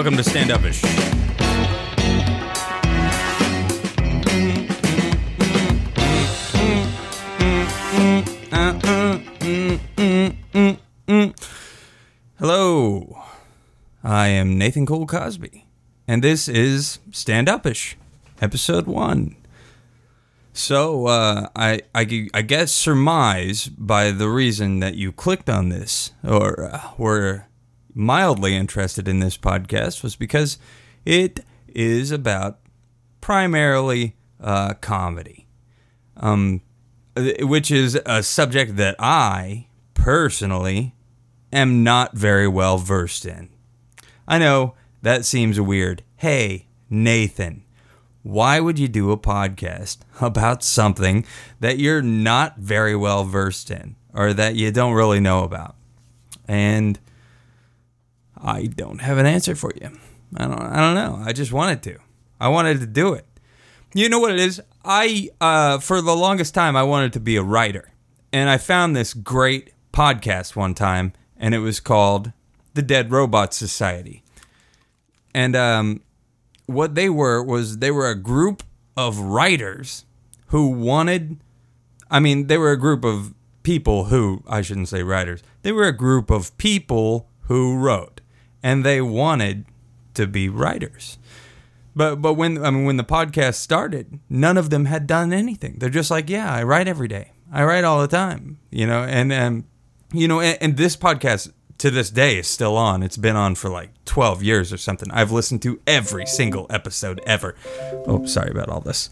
Welcome to Stand Uppish. Hello, I am Nathan Cole Cosby, and this is Stand Uppish, episode 1. So, I guess surmise by the reason that you clicked on this, or were mildly interested in this podcast, was because it is about primarily comedy, which is a subject that I, personally, am not very well versed in. I know, that seems weird. Hey, Nathan, why would you do a podcast about something that you're not very well versed in or that you don't really know about? And I don't have an answer for you. I don't know. I just wanted to. I wanted to do it. You know what it is? I for the longest time, I wanted to be a writer. And I found this great podcast one time, and it was called The Dead Robot Society. And, what they were was they were a group of writers who wanted... I mean, they were a group of people who... I shouldn't say writers. They were a group of people who wrote. And they wanted to be writers. But when the podcast started, none of them had done anything. They're just like, yeah, I write every day. I write all the time. You know, and this podcast... to this day, is still on. It's been on for like 12 years or something. I've listened to every single episode ever. Oh, sorry about all this.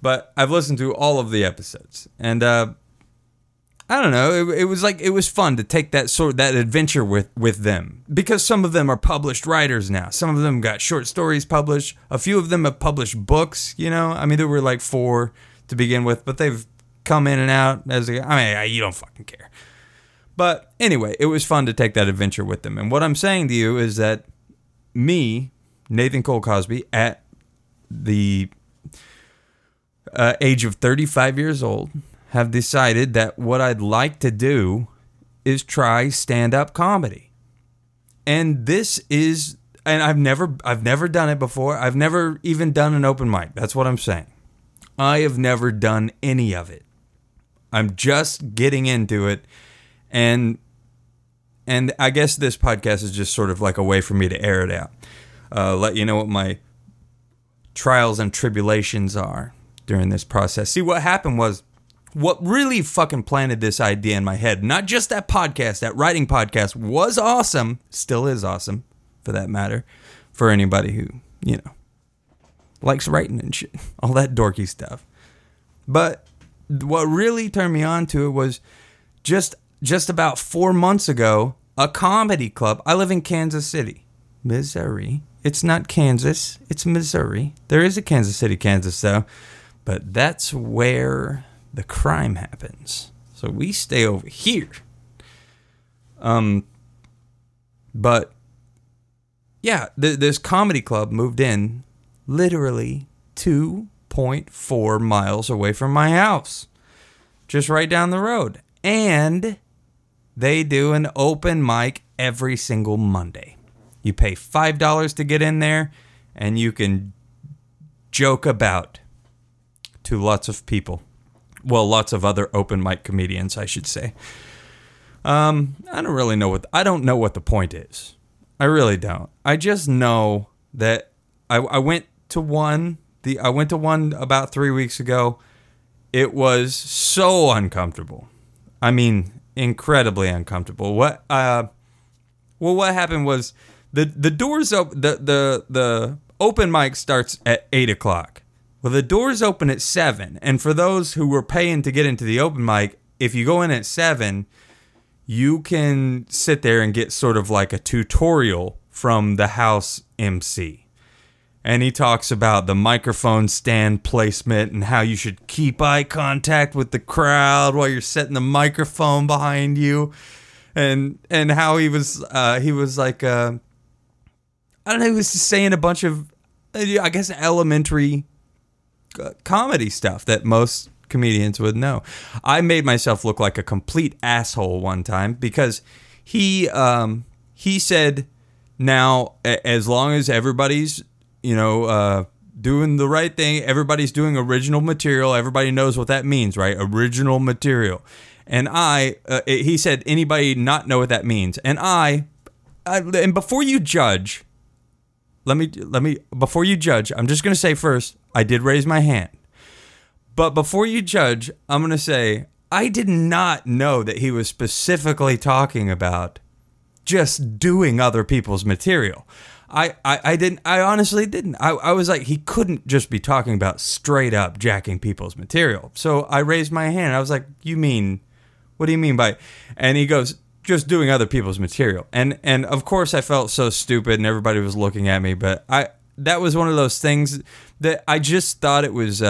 But I've listened to all of the episodes. And I don't know. It was like, it was fun to take that adventure with them. Because some of them are published writers now. Some of them got short stories published. A few of them have published books, you know. I mean, there were like 4 to begin with. But they've come in and out. You don't fucking care. But anyway, it was fun to take that adventure with them. And what I'm saying to you is that me, Nathan Cole Cosby, at the age of 35 years old, have decided that what I'd like to do is try stand-up comedy. And this is, and I've never done it before. I've never even done an open mic. That's what I'm saying. I have never done any of it. I'm just getting into it. And I guess this podcast is just sort of like a way for me to air it out. Let you know what my trials and tribulations are during this process. See, what happened was, what really fucking planted this idea in my head, not just that podcast, that writing podcast was awesome, still is awesome, for that matter, for anybody who, you know, likes writing and shit, all that dorky stuff. But what really turned me on to it was just about 4 months ago, a comedy club. I live in Kansas City, Missouri. It's not Kansas. It's Missouri. There is a Kansas City, Kansas, though. But that's where the crime happens. So we stay over here. But, yeah, this comedy club moved in literally 2.4 miles away from my house. Just right down the road. And they do an open mic every single Monday. You pay $5 to get in there, and you can joke about to lots of people. Well, lots of other open mic comedians, I should say. I don't know what the point is. I really don't. I just know that I went to one. I went to one about 3 weeks ago. It was so uncomfortable. I mean, incredibly uncomfortable. What happened was the doors open, the open mic starts at 8:00. Well, the doors open at 7:00. And for those who were paying to get into the open mic, if you go in at 7:00, you can sit there and get sort of like a tutorial from the house MC. And he talks about the microphone stand placement and how you should keep eye contact with the crowd while you're setting the microphone behind you, and how he was like I don't know, he was just saying a bunch of I guess elementary comedy stuff that most comedians would know. I made myself look like a complete asshole one time because he said Now, as long as everybody's, you know, doing the right thing, everybody's doing original material, everybody knows what that means, right? Original material. And he said, anybody not know what that means? And and before you judge, let me, before you judge, I'm just going to say first, I did raise my hand. But before you judge, I'm going to say, I did not know that he was specifically talking about just doing other people's material. I honestly didn't. I was like, he couldn't just be talking about straight up jacking people's material. So I raised my hand. I was like, you mean, what do you mean by, and he goes, just doing other people's material. And of course I felt so stupid and everybody was looking at me, but that was one of those things that I just thought it was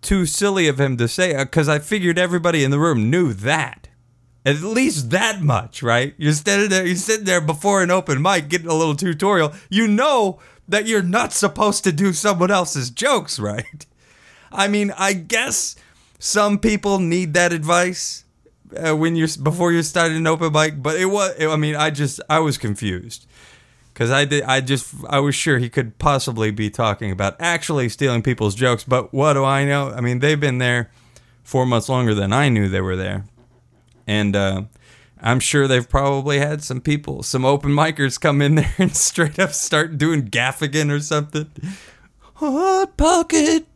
too silly of him to say, because I figured everybody in the room knew that. At least that much, right? You're sitting there before an open mic getting a little tutorial. You know that you're not supposed to do someone else's jokes, right? I mean, I guess some people need that advice before you're starting an open mic, but I was confused. Because I was sure he could possibly be talking about actually stealing people's jokes, but what do I know? I mean, they've been there 4 months longer than I knew they were there. And I'm sure they've probably had some people, some open micers come in there and straight up start doing Gaffigan or something. Hot pocket.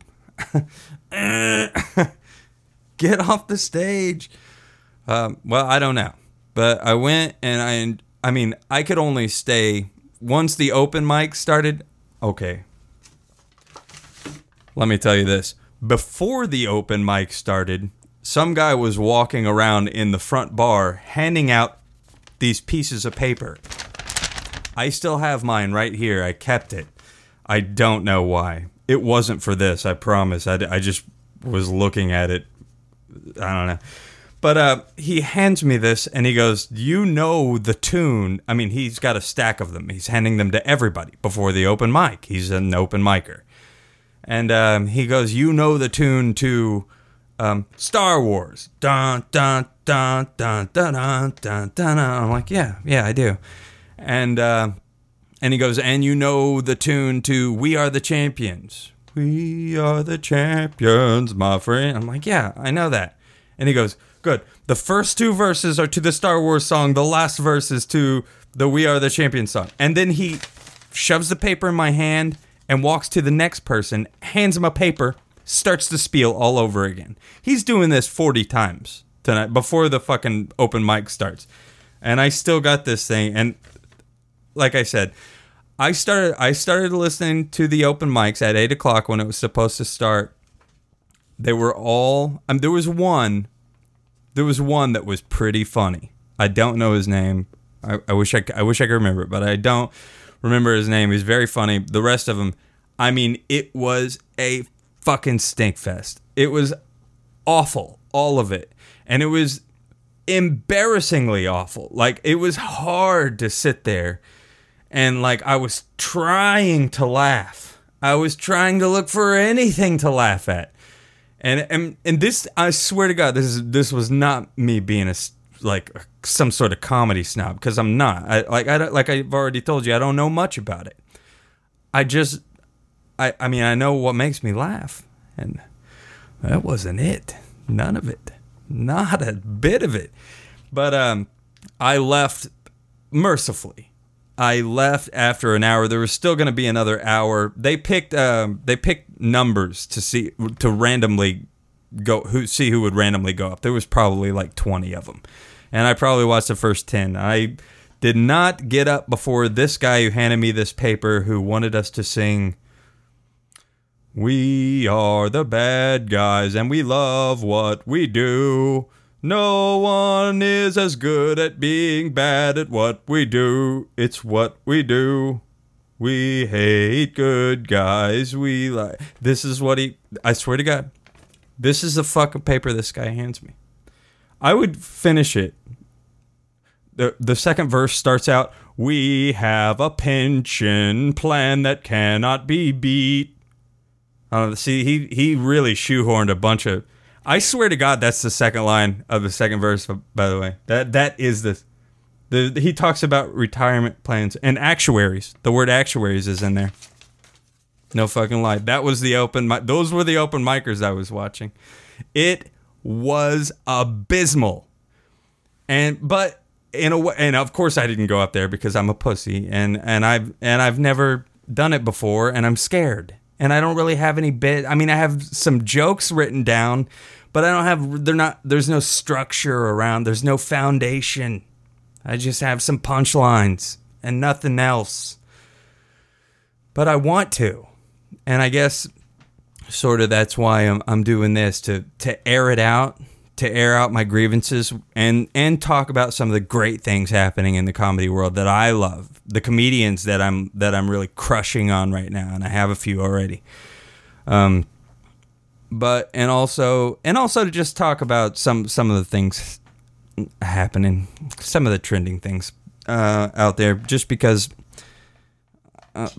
Get off the stage. Well, I don't know. But I went and I mean, I could only stay once the open mic started. Okay. Let me tell you this. Before the open mic started, some guy was walking around in the front bar handing out these pieces of paper. I still have mine right here. I kept it. I don't know why. It wasn't for this, I promise. I just was looking at it. I don't know. But he hands me this and he goes, you know the tune. I mean, he's got a stack of them. He's handing them to everybody before the open mic. He's an open micer. And he goes, you know the tune to... Star Wars. Dun, dun, dun, dun, dun, dun, dun, dun. I'm like, yeah, I do. And he goes, and you know the tune to We Are the Champions. We are the champions, my friend. I'm like, yeah, I know that. And he goes, good. The first two verses are to the Star Wars song. The last verse is to the We Are the Champions song. And then he shoves the paper in my hand and walks to the next person, hands him a paper, starts to spiel all over again. He's doing this 40 times tonight before the fucking open mic starts. And I still got this thing. And like I said, I started listening to the open mics at 8 o'clock when it was supposed to start. They were all... I mean, there was one that was pretty funny. I don't know his name. I wish I could remember it, but I don't remember his name. He's very funny. The rest of them, I mean, it was a... fucking stink fest. It was awful, all of it. And it was embarrassingly awful. Like, it was hard to sit there and, like, I was trying to laugh. I was trying to look for anything to laugh at. And this, I swear to God, this was not me being some sort of comedy snob, because I'm not. Like I've already told you, I don't know much about it. I mean, I know what makes me laugh, and that wasn't it. None of it. Not a bit of it. But I left mercifully. I left after an hour. There was still going to be another hour. They picked numbers to randomly go who would randomly go up. There was probably like 20 of them, and I probably watched the first 10. I did not get up before this guy who handed me this paper, who wanted us to sing, we are the bad guys and we love what we do. No one is as good at being bad at what we do. It's what we do. We hate good guys. We like... This is what he... I swear to God, this is the fucking paper this guy hands me. I would finish it. The second verse starts out, we have a pension plan that cannot be beat. See, he really shoehorned a bunch of... I swear to God, that's the second line of the second verse, by the way. That is the... He talks about retirement plans and actuaries. The word actuaries is in there. No fucking lie. That was the open mic. Those were the open micers I was watching. It was abysmal. But in a way, and of course I didn't go up there because I'm a pussy and I've never done it before and I'm scared. And I don't really have any bit. I mean, I have some jokes written down, but I don't have. There's no structure around. There's no foundation. I just have some punchlines and nothing else. But I want to, and I guess sort of that's why I'm doing this to air it out, to air out my grievances, and talk about some of the great things happening in the comedy world that I love, the comedians that I'm really crushing on right now, and I have a few already. But and also to just talk about some of the things happening, some of the trending things out there, just because I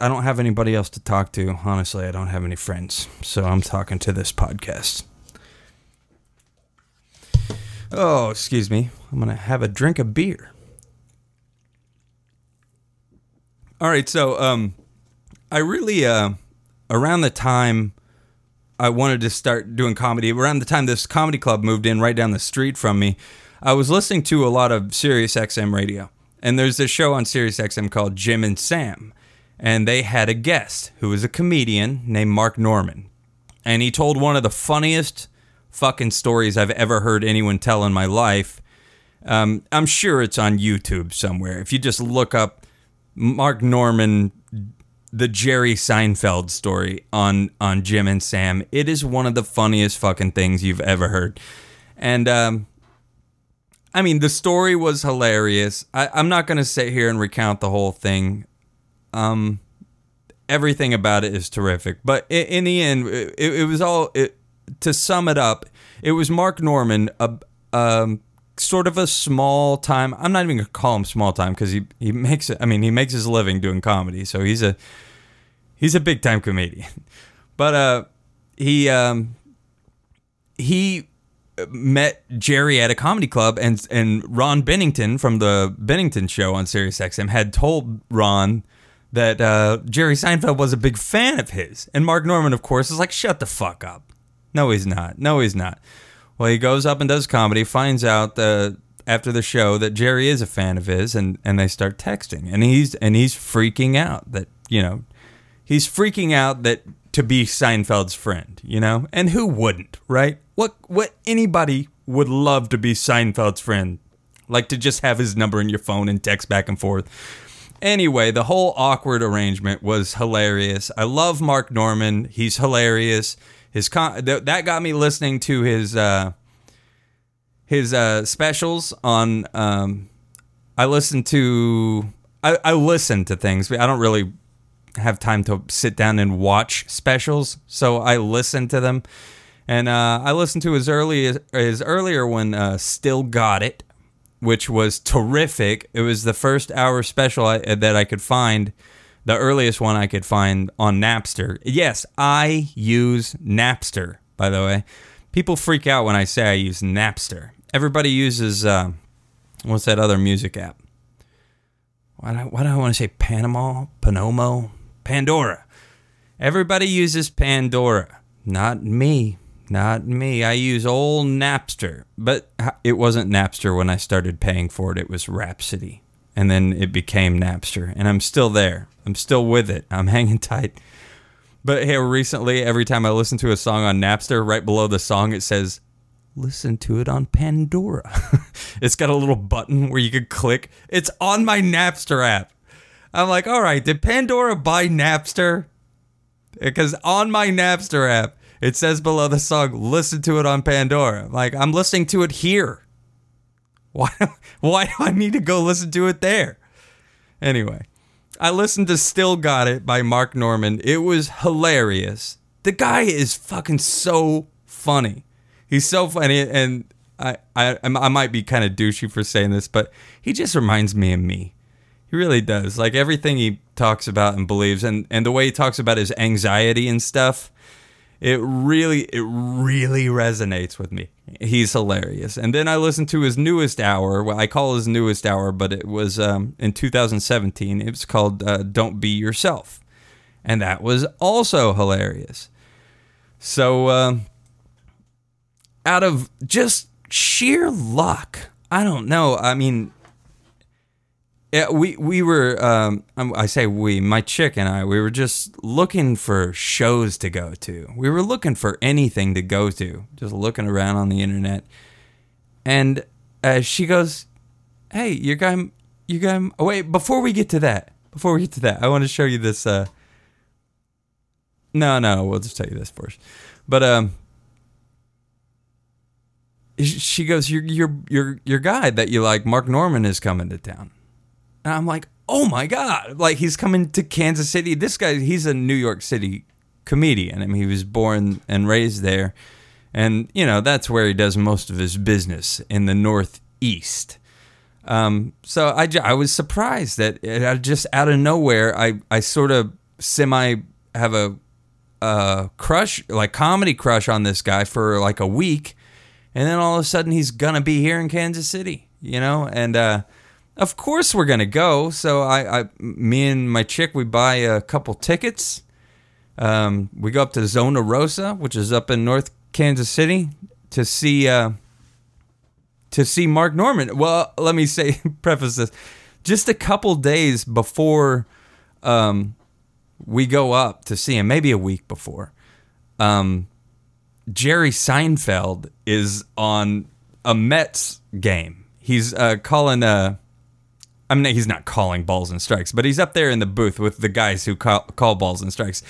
don't have anybody else to talk to. Honestly, I don't have any friends, so I'm talking to this podcast. Oh, excuse me. I'm going to have a drink of beer. All right, so I really, around the time I wanted to start doing comedy, around the time this comedy club moved in right down the street from me, I was listening to a lot of Sirius XM radio. And there's this show on Sirius XM called Jim and Sam. And they had a guest who was a comedian named Mark Normand. And he told one of the funniest fucking stories I've ever heard anyone tell in my life. I'm sure it's on YouTube somewhere. If you just look up Mark Normand, the Jerry Seinfeld story on Jim and Sam, it is one of the funniest fucking things you've ever heard. And I mean, the story was hilarious. I'm not going to sit here and recount the whole thing. Everything about it is terrific. But in the end, it was all... To sum it up, it was Mark Normand, sort of a small time. I'm not even gonna call him small time because he makes it. I mean, he makes his living doing comedy, so he's a big time comedian. But he met Jerry at a comedy club, and Ron Bennington from the Bennington Show on Sirius XM had told Ron that Jerry Seinfeld was a big fan of his, and Mark Normand, of course, is like, "Shut the fuck up. No, he's not. No, he's not." Well, he goes up and does comedy, finds out after the show that Jerry is a fan of his, and they start texting. And he's freaking out that, he's freaking out that to be Seinfeld's friend, And who wouldn't, right? What anybody would love to be Seinfeld's friend, like to just have his number in your phone and text back and forth. Anyway, the whole awkward arrangement was hilarious. I love Mark Normand. He's hilarious. That got me listening to his specials on. I listen to things, but I don't really have time to sit down and watch specials, so I listen to them, and I listened to his earlier one, Still Got It, which was terrific. It was the first hour special that I could find. The earliest one I could find on Napster. Yes, I use Napster, by the way. People freak out when I say I use Napster. Everybody uses, what's that other music app? Why do I want to say Pandora. Everybody uses Pandora. Not me. Not me. I use old Napster. But it wasn't Napster when I started paying for it. It was Rhapsody. And then it became Napster. And I'm still there. I'm still with it. I'm hanging tight. But here recently, every time I listen to a song on Napster, right below the song, it says, listen to it on Pandora. It's got a little button where you could click. It's on my Napster app. I'm like, all right, did Pandora buy Napster? Because on my Napster app, it says below the song, listen to it on Pandora. Like, I'm listening to it here. Why do I need to go listen to it there? Anyway, I listened to Still Got It by Mark Normand. It was hilarious. The guy is fucking so funny. He's so funny, and I might be kind of douchey for saying this, but he just reminds me of me. He really does. Like, everything he talks about and believes, and the way he talks about his anxiety and stuff, It really resonates with me. He's hilarious. And then I listened to his newest hour. Well, I call his newest hour, but it was in 2017. It was called Don't Be Yourself. And that was also hilarious. So out of just sheer luck, I don't know. I mean, yeah, we were, I say we, my chick and I, we were just looking for shows to go to. We were looking for anything to go to, just looking around on the internet. And she goes, hey, your guy, oh, wait, before we get to that, I want to show you this. No, we'll just tell you this first. But she goes, your guy that you like, Mark Normand, is coming to town. And I'm like, oh my God, like he's coming to Kansas City. This guy, he's a New York City comedian. I mean, he was born and raised there. And, you know, that's where he does most of his business, in the Northeast. So I was surprised that I just out of nowhere, I sort of semi have a crush, like comedy crush on this guy for like a week. And then all of a sudden he's going to be here in Kansas City, you know, and of course we're gonna go. So me and my chick, we buy a couple tickets. We go up to Zona Rosa, which is up in North Kansas City, to see Mark Normand. Well, let me say, preface this, just a couple days before we go up to see him, maybe a week before. Jerry Seinfeld is on a Mets game. He's calling I mean, he's not calling balls and strikes, but he's up there in the booth with the guys who call balls and strikes.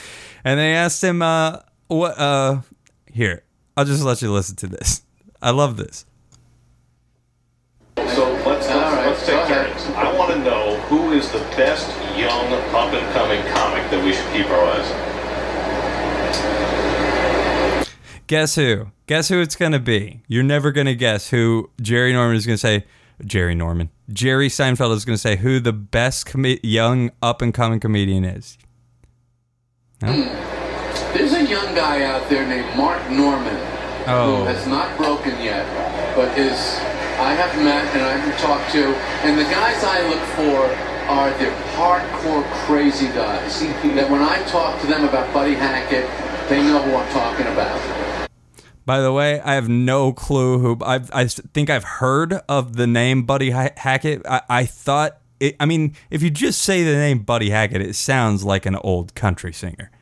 And they asked him, "What? Here, I'll just let you listen to this. I love this. So let's take turns. I want to know who is the best young up-and-coming comic that we should keep our eyes on. Guess who? Guess who it's going to be? You're never going to guess who Jerry Normand is going to say. Jerry Seinfeld is going to say who the best young up-and-coming comedian is. No? There's a young guy out there named Mark Normand who has not broken yet, but I have met and I have talked to, and the guys I look for are the hardcore crazy guys that when I talk to them about Buddy Hackett, they know who I'm talking about. By the way, I have no clue who. I think I've heard of the name Buddy Hackett. I thought. I mean, if you just say the name Buddy Hackett, it sounds like an old country singer.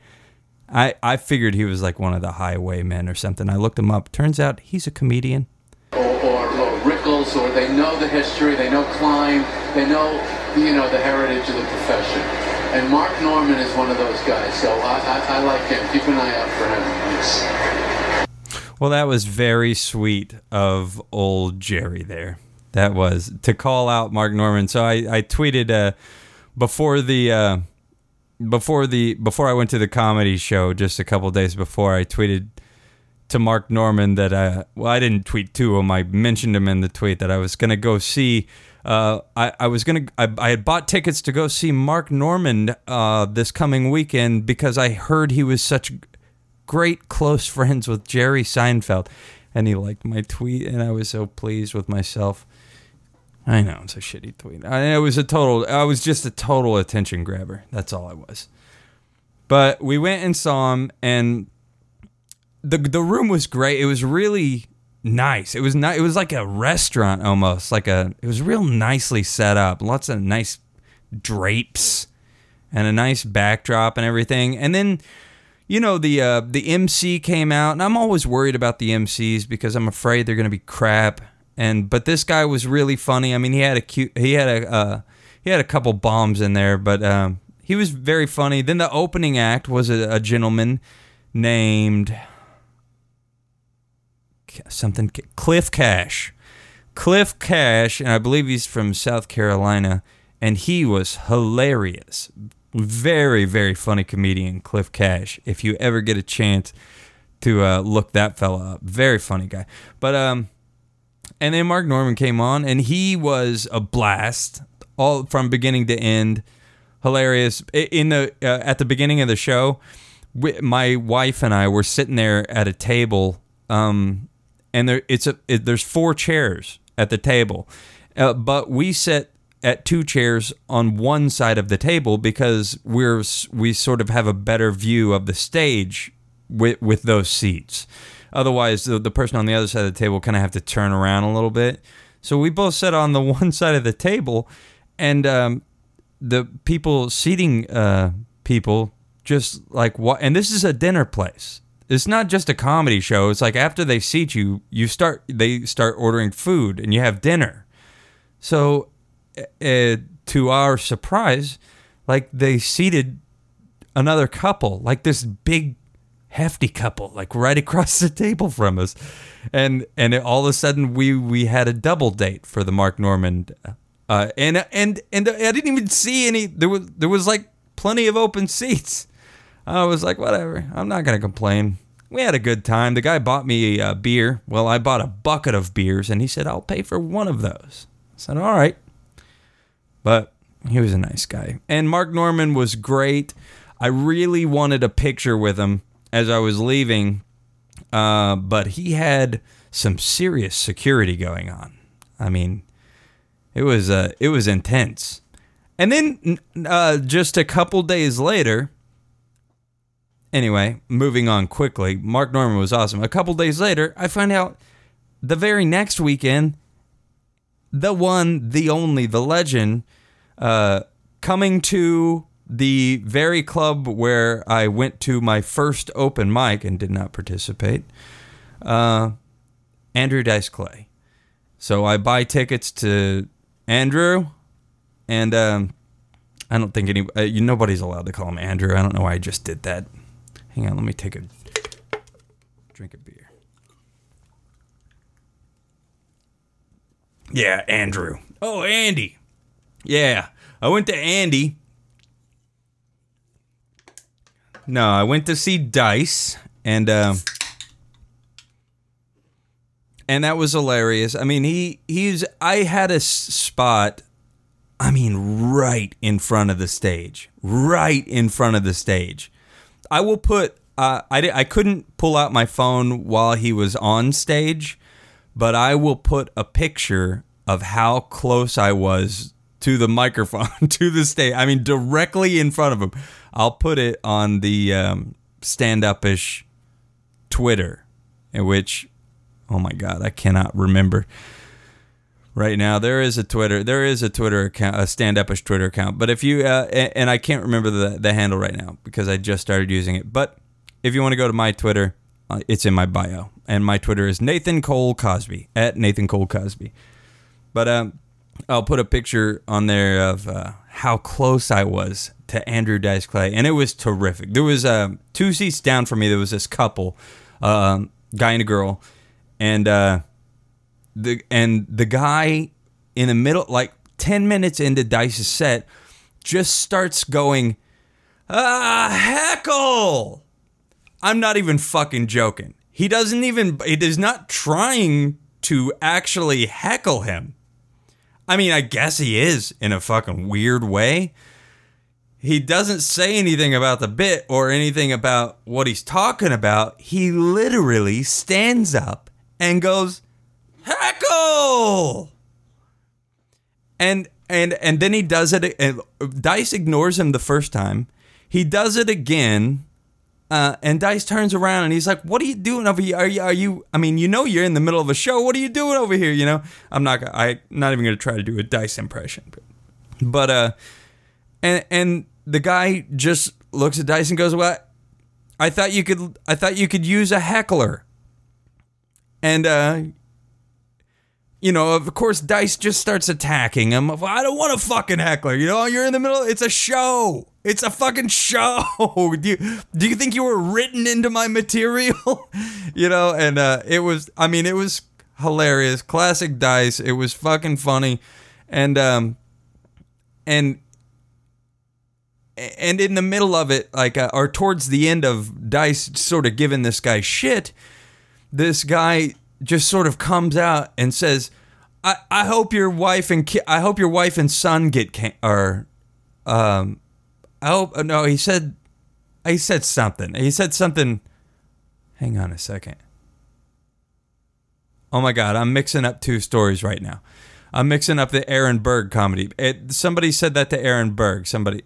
I figured he was like one of the Highwaymen or something. I looked him up. Turns out he's a comedian. Or Rickles, or they know the history. They know Klein. They know, you know, the heritage of the profession. And Mark Normand is one of those guys. So I like him. Keep an eye out for him. Yes. Well, that was very sweet of old Jerry there. That was to call out Mark Normand. So I tweeted before I went to the comedy show just a couple days before, I tweeted to Mark Normand that I didn't tweet to him. I mentioned him in the tweet that I was gonna go see. I had bought tickets to go see Mark Normand this coming weekend because I heard he was such great close friends with Jerry Seinfeld, and he liked my tweet, and I was so pleased with myself. I know, it's a shitty tweet. I was just a total attention grabber. That's all I was. But we went and saw him, and the room was great. It was really nice. It was not. It was like a restaurant almost. It was real nicely set up. Lots of nice drapes and a nice backdrop and everything. And then, you know, the MC came out, and I'm always worried about the MCs because I'm afraid they're going to be crap. But this guy was really funny. I mean, he had a couple bombs in there, but he was very funny. Then the opening act was a gentleman named something Cliff Cash. Cliff Cash, and I believe he's from South Carolina, and he was hilarious. Very, very funny comedian, Cliff Cash. If you ever get a chance to look that fella up, very funny guy. But and then Mark Normand came on, and he was a blast, all from beginning to end, hilarious. At the beginning of the show, my wife and I were sitting there at a table, and there's four chairs at the table, but we sit at two chairs on one side of the table because we sort of have a better view of the stage with those seats. Otherwise, the person on the other side of the table kind of have to turn around a little bit. So we both sat on the one side of the table, and the people seating people just like what? And this is a dinner place. It's not just a comedy show. It's like after they seat you, they start ordering food, and you have dinner. So, to our surprise, like they seated another couple, like this big, hefty couple, like right across the table from us, and all of a sudden we had a double date for the Mark Normand, and I didn't even see any. There was like plenty of open seats. I was like, whatever, I'm not gonna complain. We had a good time. The guy bought me a beer. Well, I bought a bucket of beers, and he said, I'll pay for one of those. I said, all right. But he was a nice guy, and Mark Normand was great. I really wanted a picture with him as I was leaving, but he had some serious security going on. I mean, it was intense. And then just a couple days later, anyway, moving on quickly, Mark Normand was awesome. A couple days later, I find out the very next weekend, the one, the only, the legend, coming to the very club where I went to my first open mic and did not participate, Andrew Dice Clay. So I buy tickets to Andrew, and I don't think nobody's allowed to call him Andrew. I don't know why I just did that. Hang on, let me take a drink of beer. Yeah, Andrew. Oh, Andy. Yeah, I went to Andy. No, I went to see Dice, and that was hilarious. I mean, I had a spot, I mean, right in front of the stage. Right in front of the stage. I will put, I couldn't pull out my phone while he was on stage, but I will put a picture of how close I was to the microphone, to the stage. I mean, directly in front of him. I'll put it on the Stand Uppish Twitter, in which, oh my God, I cannot remember right now. There is a Twitter account, a Stand Uppish Twitter account. But if you and I can't remember the handle right now because I just started using it. But if you want to go to my Twitter, it's in my bio, and my Twitter is Nathan Cole Cosby @NathanColeCosby. But I'll put a picture on there of how close I was to Andrew Dice Clay, and it was terrific. There was two seats down from me. There was this couple, guy and a girl, and the guy in the middle, like 10 minutes into Dice's set, just starts going, heckle! I'm not even fucking joking. He is not trying to actually heckle him. I mean, I guess he is in a fucking weird way. He doesn't say anything about the bit or anything about what he's talking about. He literally stands up and goes, heckle! And then he does it. And Dice ignores him the first time. He does it again. And Dice turns around and he's like, what are you doing over here? Are you, I mean, you know, you're in the middle of a show. What are you doing over here? You know, I'm not even going to try to do a Dice impression. But, And the guy just looks at Dice and goes, "Well, I thought you could use a heckler." And you know, of course, Dice just starts attacking him. Well, I don't want a fucking heckler. You know, you're in the middle. It's a show. It's a fucking show. Do you think you were written into my material? You know, and it was hilarious. Classic Dice. It was fucking funny, And in the middle of it, like, or towards the end of Dice sort of giving this guy shit, this guy just sort of comes out and says, "I hope your wife and son get cancer." He said, He said something. He said something. Hang on a second. Oh, my God. I'm mixing up two stories right now. I'm mixing up the Aaron Berg comedy. Somebody said that to Aaron Berg. Somebody.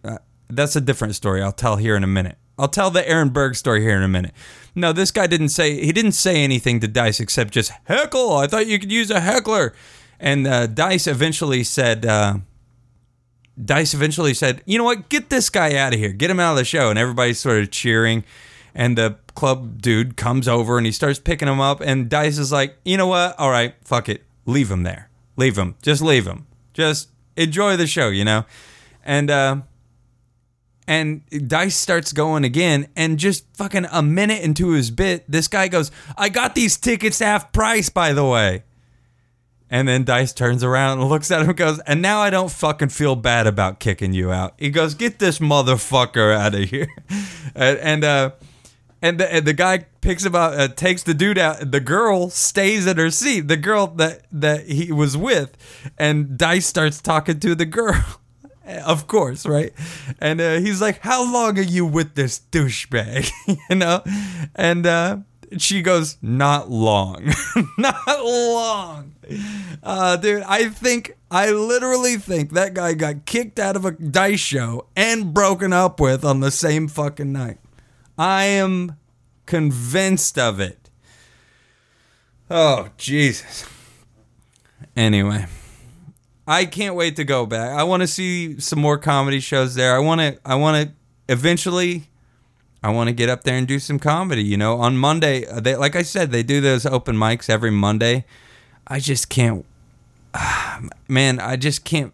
That's a different story I'll tell here in a minute. I'll tell the Aaron Berg story here in a minute. No, this guy didn't say anything to Dice except just heckle. I thought you could use a heckler. And Dice eventually said, you know what? Get this guy out of here. Get him out of the show. And everybody's sort of cheering. And the club dude comes over and he starts picking him up. And Dice is like, you know what? All right, fuck it. Leave him there. Leave him. Just leave him. Just enjoy the show, you know? And Dice starts going again, and just fucking a minute into his bit, this guy goes, I got these tickets half price, by the way. And then Dice turns around and looks at him and goes, and now I don't fucking feel bad about kicking you out. He goes, get this motherfucker out of here. And the guy picks him up, takes the dude out. The girl stays at her seat, the girl that he was with. And Dice starts talking to the girl. Of course, right? And he's like, how long are you with this douchebag? You know? And she goes, not long. Not long. Dude, I literally think that guy got kicked out of a Dice show and broken up with on the same fucking night. I am convinced of it. Oh, Jesus. Anyway. I can't wait to go back. I want to see some more comedy shows there. I want to get up there and do some comedy, you know. On Monday, they do those open mics every Monday. I just can't. Man, I just can't.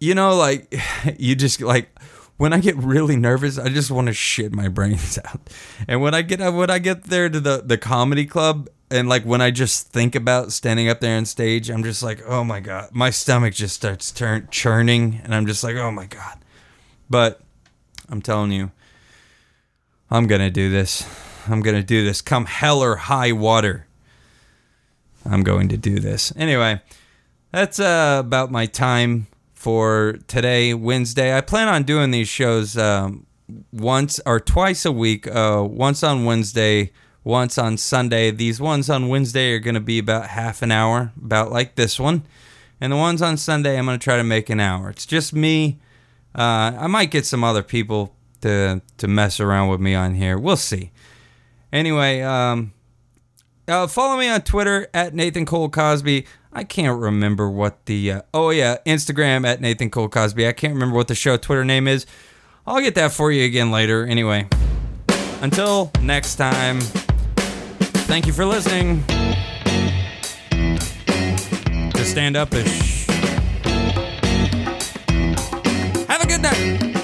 You know, like, you just, like, when I get really nervous, I just want to shit my brains out. And when I get there to the comedy club, and like when I just think about standing up there on stage, I'm just like, oh my God, my stomach just starts churning, and I'm just like, oh my God. But I'm telling you, I'm going to do this. I'm going to do this. Come hell or high water, I'm going to do this. Anyway, that's about my time for today, Wednesday. I plan on doing these shows once or twice a week, once on Wednesday, once on Sunday. These ones on Wednesday are going to be about half an hour, about like this one. And the ones on Sunday, I'm going to try to make an hour. It's just me. I might get some other people to mess around with me on here. We'll see. Anyway, follow me on Twitter at Nathan Cole Cosby. I can't remember what the... Instagram at Nathan Cole Cosby. I can't remember what the show Twitter name is. I'll get that for you again later. Anyway, until next time... Thank you for listening to Stand Uppish. Have a good night.